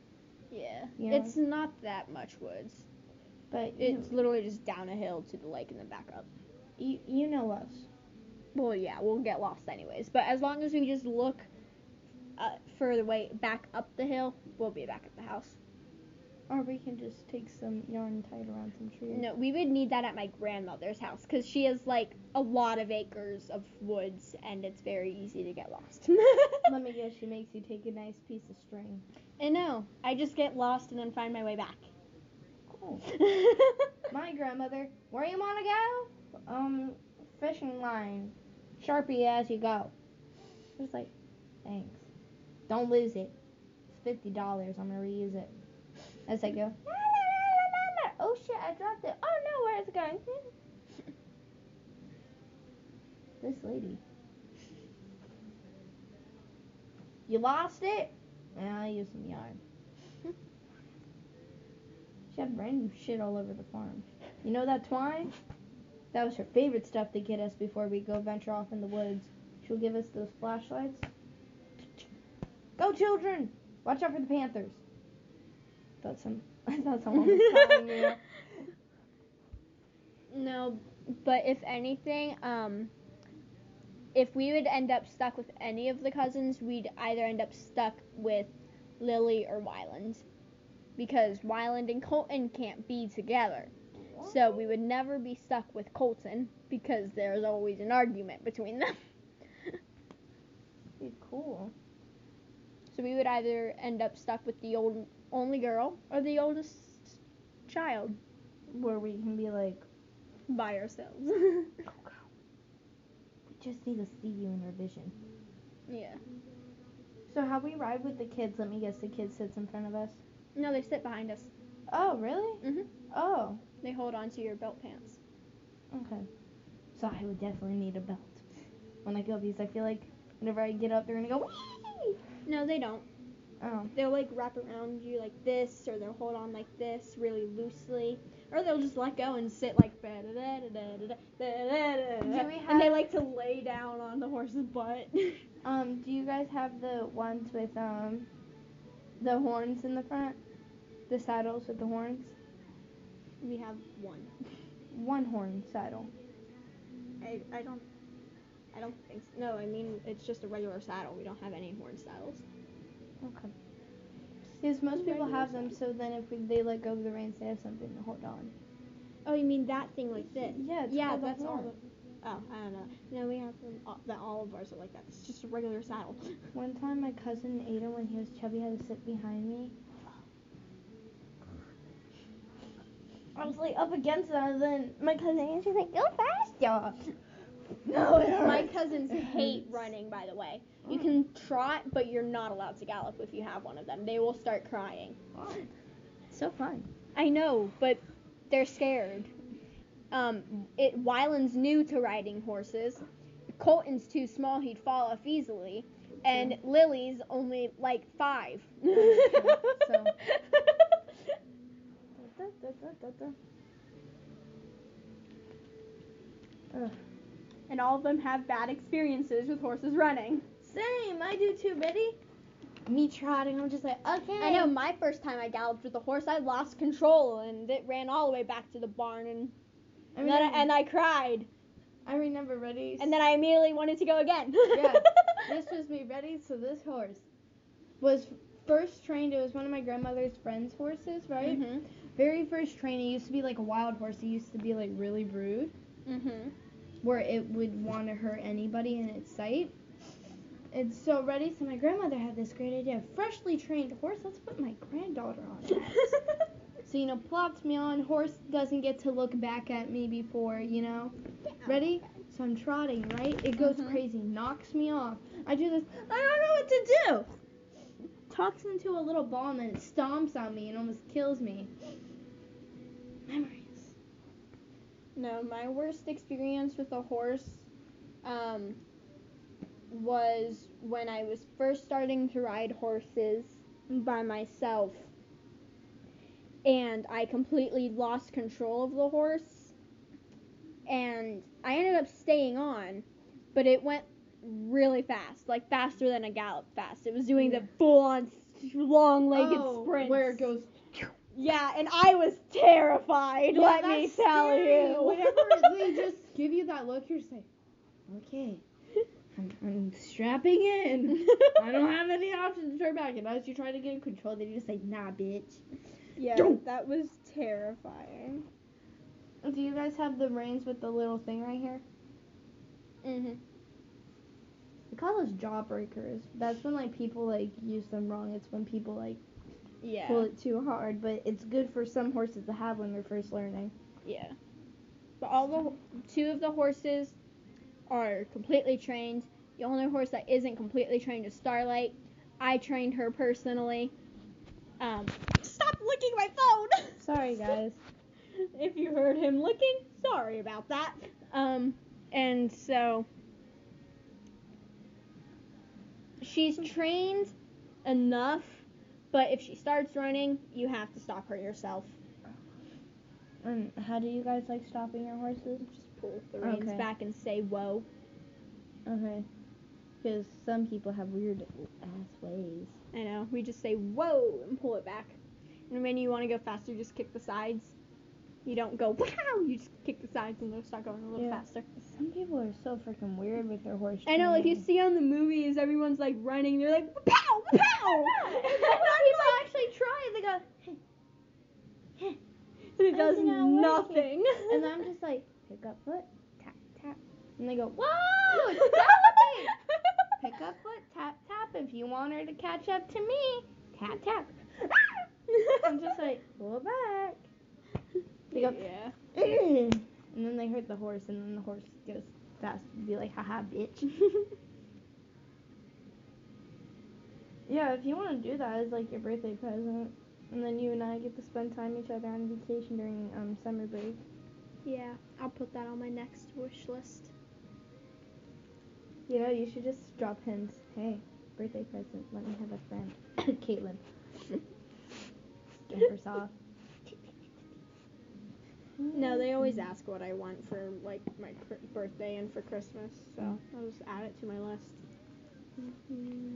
Yeah. You know? It's not that much woods. But it's literally just down a hill to the lake and then back up. You know us. Well, yeah, we'll get lost anyways. But as long as we just look further way back up the hill, we'll be back at the house. Or we can just take some yarn and tie it around some trees. No, we would need that at my grandmother's house, because she has, like, a lot of acres of woods, and it's very easy to get lost. Let me guess, she makes you take a nice piece of string. And no, I just get lost and then find my way back. Cool. My grandmother, where you want to go? Fishing line. Sharpie as you go. I was like, thanks. Don't lose it. It's $50. I'm going to reuse it. As I go, oh shit, I dropped it. Oh no, where is it going? This lady. You lost it? Yeah, I used some yarn. She had random shit all over the farm. You know that twine? That was her favorite stuff to get us before we go venture off in the woods. She'll give us those flashlights. Go children! Watch out for the panthers. I thought someone was calling you. No, but if anything, if we would end up stuck with any of the cousins, we'd either end up stuck with Lily or Wyland, because Wyland and Colton can't be together. What? So we would never be stuck with Colton, because there's always an argument between them. Be cool. So we would either end up stuck with the only girl or the oldest child, where we can be like by ourselves. Go. We just need to see you in our vision. Yeah. So how we ride with the kids? Let me guess, the kid sits in front of us. No, they sit behind us. Oh, really? Mhm. Oh. They hold on to your belt pants. Okay. So I would definitely need a belt when I go, because I feel like whenever I get up, they're gonna go. Wee! No, they don't. Oh. They'll, like, wrap around you like this, or they'll hold on like this really loosely, or they'll just let go and sit like da da da da da da da. And they like to lay down on the horse's butt. Do you guys have the ones with the horns in the front? The saddles with the horns? We have one. One horn saddle. I don't think so. No, I mean, it's just a regular saddle. We don't have any horn saddles. Okay. Because most people have them, so then if they let go of the reins, they have something to hold on. Oh, you mean that thing like this? Yeah, it's yeah, that's all. Oh, I don't know. No, we have them. All of ours are like that. It's just a regular saddle. One time, my cousin Ada, when he was chubby, had to sit behind me. I was like up against him, and then my cousin Ada was like, "Go faster!" No, my cousins hate running, by the way. You can trot, but you're not allowed to gallop if you have one of them. They will start crying. Wow. So fun. I know, but they're scared. Wyland's new to riding horses. Colton's too small, he'd fall off easily. And Lily's only, like, 5. So. Ugh. And all of them have bad experiences with horses running. Same, I do too, Betty. Me trotting, I'm just like, okay. I know, my first time I galloped with a horse, I lost control, and it ran all the way back to the barn, and I cried. I remember Betty's. And then I immediately wanted to go again. Yeah, this was me, Betty. So this horse was first trained, it was one of my grandmother's friend's horses, right? Mm-hmm. Very first trained, it used to be like a wild horse. It used to be like really rude. Mm-hmm. Where it would want to hurt anybody in its sight. It's so ready. So my grandmother had this great idea. Freshly trained horse, let's put my granddaughter on that. So, you know, plopped me on. Horse doesn't get to look back at me before, you know. Ready? So I'm trotting, right? It goes crazy. Knocks me off. I do this. I don't know what to do. Tucks into a little ball and then it stomps on me and almost kills me. Memory. No, my worst experience with a horse was when I was first starting to ride horses, by myself, and I completely lost control of the horse, and I ended up staying on, but it went really fast, like faster than a gallop fast. It was doing the full-on long-legged sprint. Where it goes... Yeah, and I was terrified, yeah, let me tell you. Whenever they just give you that look, you're just like, okay, I'm strapping in. I don't have any options to turn back. And as you try to get in control, they just say, nah, bitch. Yeah, that was terrifying. Do you guys have the reins with the little thing right here? Mm-hmm. We call those jawbreakers. That's when, like, people, like, use them wrong. It's when people, like, pull it too hard, but it's good for some horses to have when they're first learning. Yeah. But two of the horses are completely trained. The only horse that isn't completely trained is Starlight. I trained her personally. Stop licking my phone! Sorry, guys. If you heard him licking, sorry about that. And so... she's trained enough, but if she starts running, you have to stop her yourself. And how do you guys like stopping your horses? Just pull the reins back and say, whoa. Okay. Because some people have weird ass ways. I know. We just say, whoa, and pull it back. And when you want to go faster, just kick the sides. You don't go, wow, you just kick the sides and they'll start going a little faster. Some people are so freaking weird with their horse training. I know, like you see on the movies, everyone's like running, they're like, pow, pow! And then people actually try, they go, heh, heh. And it does nothing. And I'm just like, pick up foot, tap, tap. And they go, whoa, it's nothing! Pick up foot, tap, tap. If you want her to catch up to me, tap, tap. I'm just like, pull back. They go, and then they hurt the horse, and then the horse goes fast and be like, haha, bitch. Yeah, if you want to do that as, like, your birthday present, and then you and I get to spend time each other on vacation during summer break. Yeah, I'll put that on my next wish list. You know, you should just drop hints. Hey, birthday present, let me have a friend. Caitlin. Get her soft. No, they always ask what I want for, like, my birthday and for Christmas, so I'll just add it to my list. Mm-hmm.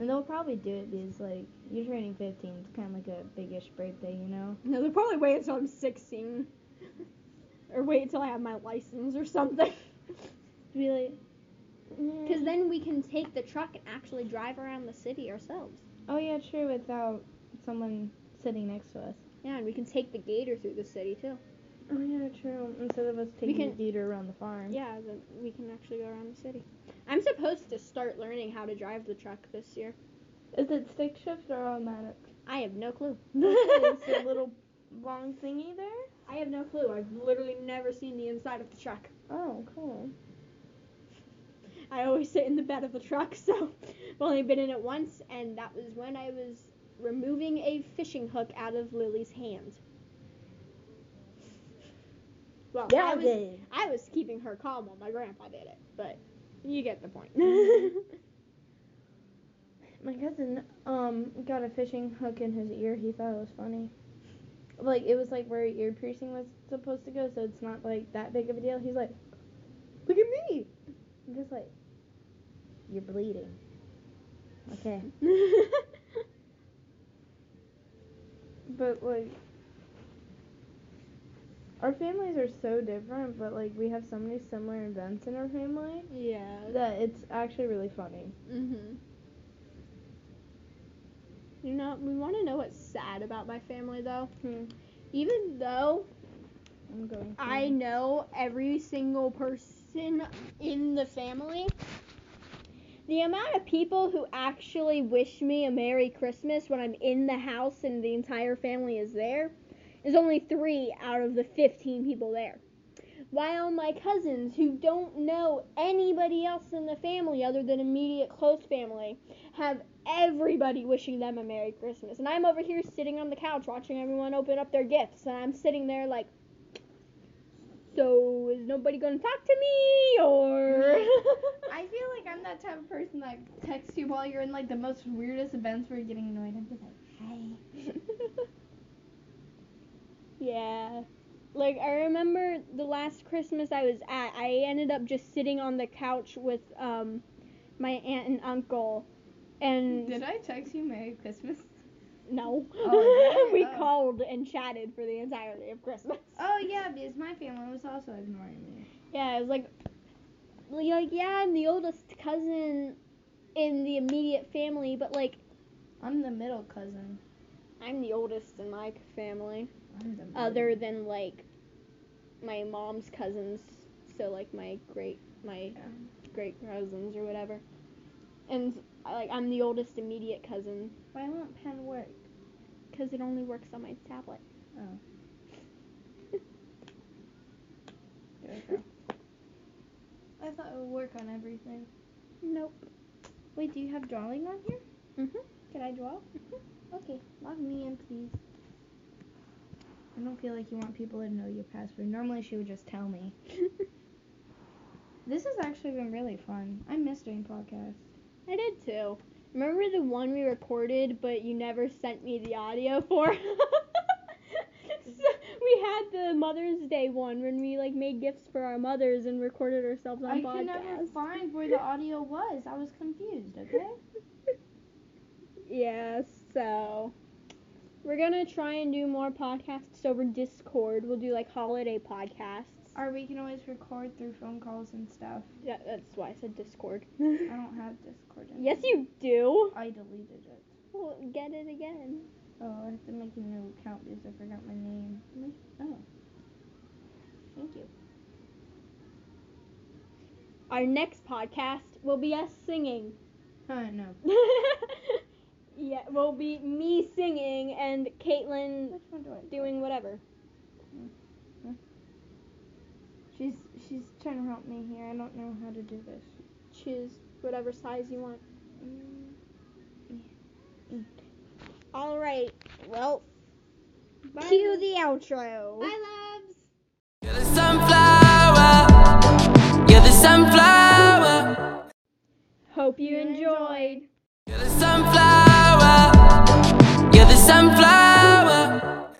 And they'll probably do it because, like, you're turning 15, it's kind of like a big-ish birthday, you know? No, they'll probably wait until I'm 16, or wait until I have my license or something. Really? Because then we can take the truck and actually drive around the city ourselves. Oh, yeah, true, without someone sitting next to us. Yeah, and we can take the gator through the city, too. Oh, yeah, true. Instead of us taking the gator around the farm. Yeah, then we can actually go around the city. I'm supposed to start learning how to drive the truck this year. Is it stick shift or automatic? I have no clue. Is the little long thingy there? I have no clue. I've literally never seen the inside of the truck. Oh, cool. I always sit in the bed of the truck, so I've only been in it once, and that was when I was... removing a fishing hook out of Lily's hand. Well, yeah, I was keeping her calm while my grandpa did it, but you get the point. My cousin got a fishing hook in his ear. He thought it was funny. Like, it was like where ear piercing was supposed to go, so it's not like that big of a deal. He's like, look at me. I'm just like, you're bleeding. Okay. But, like, our families are so different, but, like, we have so many similar events in our family. Yeah. That it's actually really funny. Mm-hmm. You know, we want to know what's sad about my family, though. Hmm. Even though I know every single person in the family, the amount of people who actually wish me a Merry Christmas when I'm in the house and the entire family is there is only 3 out of the 15 people there. While my cousins, who don't know anybody else in the family other than immediate close family, have everybody wishing them a Merry Christmas. And I'm over here sitting on the couch watching everyone open up their gifts. And I'm sitting there like, so is nobody going to talk to me? Or... I feel like I'm that type of person that texts you while you're in, like, the most weirdest events where you're getting annoyed. I'm just like, hi. Yeah. Like, I remember the last Christmas I was at, I ended up just sitting on the couch with, my aunt and uncle, and... Did I text you Merry Christmas? No. Oh, yeah. We called and chatted for the entirety of Christmas. Oh, yeah, because my family was also ignoring me. Yeah, it was like, yeah, I'm the oldest cousin in the immediate family, but, like... I'm the middle cousin. I'm the oldest in my family. Other than, like, my mom's cousins, so, like, my great cousins or whatever. And, like, I'm the oldest immediate cousin. Why won't pen work? Because it only works on my tablet. Oh. There we go. I thought it would work on everything. Nope. Wait, do you have drawing on here? Mm-hmm. Can I draw? Mm-hmm. Okay, log me in, please. I don't feel like you want people to know your password. Normally she would just tell me. This has actually been really fun. I miss doing podcasts. I did too. Remember the one we recorded, but you never sent me the audio for? So we had the Mother's Day one when we, like, made gifts for our mothers and recorded ourselves on podcasts. I could never find where the audio was. I was confused, okay? Yeah, so... We're gonna try and do more podcasts over Discord. We'll do, like, holiday podcasts. Or we can always record through phone calls and stuff. Yeah, that's why I said Discord. I don't have Discord anymore. Yes, you do. I deleted it. Well, get it again. Oh, I have to make a new account because I forgot my name. Oh. Thank you. Our next podcast will be us singing. I don't know. Yeah, will be me singing and Caitlin doing whatever. Mm-hmm. She's trying to help me here. I don't know how to do this. Choose whatever size you want. Mm-hmm. All right. Well, bye. Cue the outro. Bye, loves. You're the sunflower. You're the sunflower. Hope you enjoyed. You're the sunflower. You're the sunflower.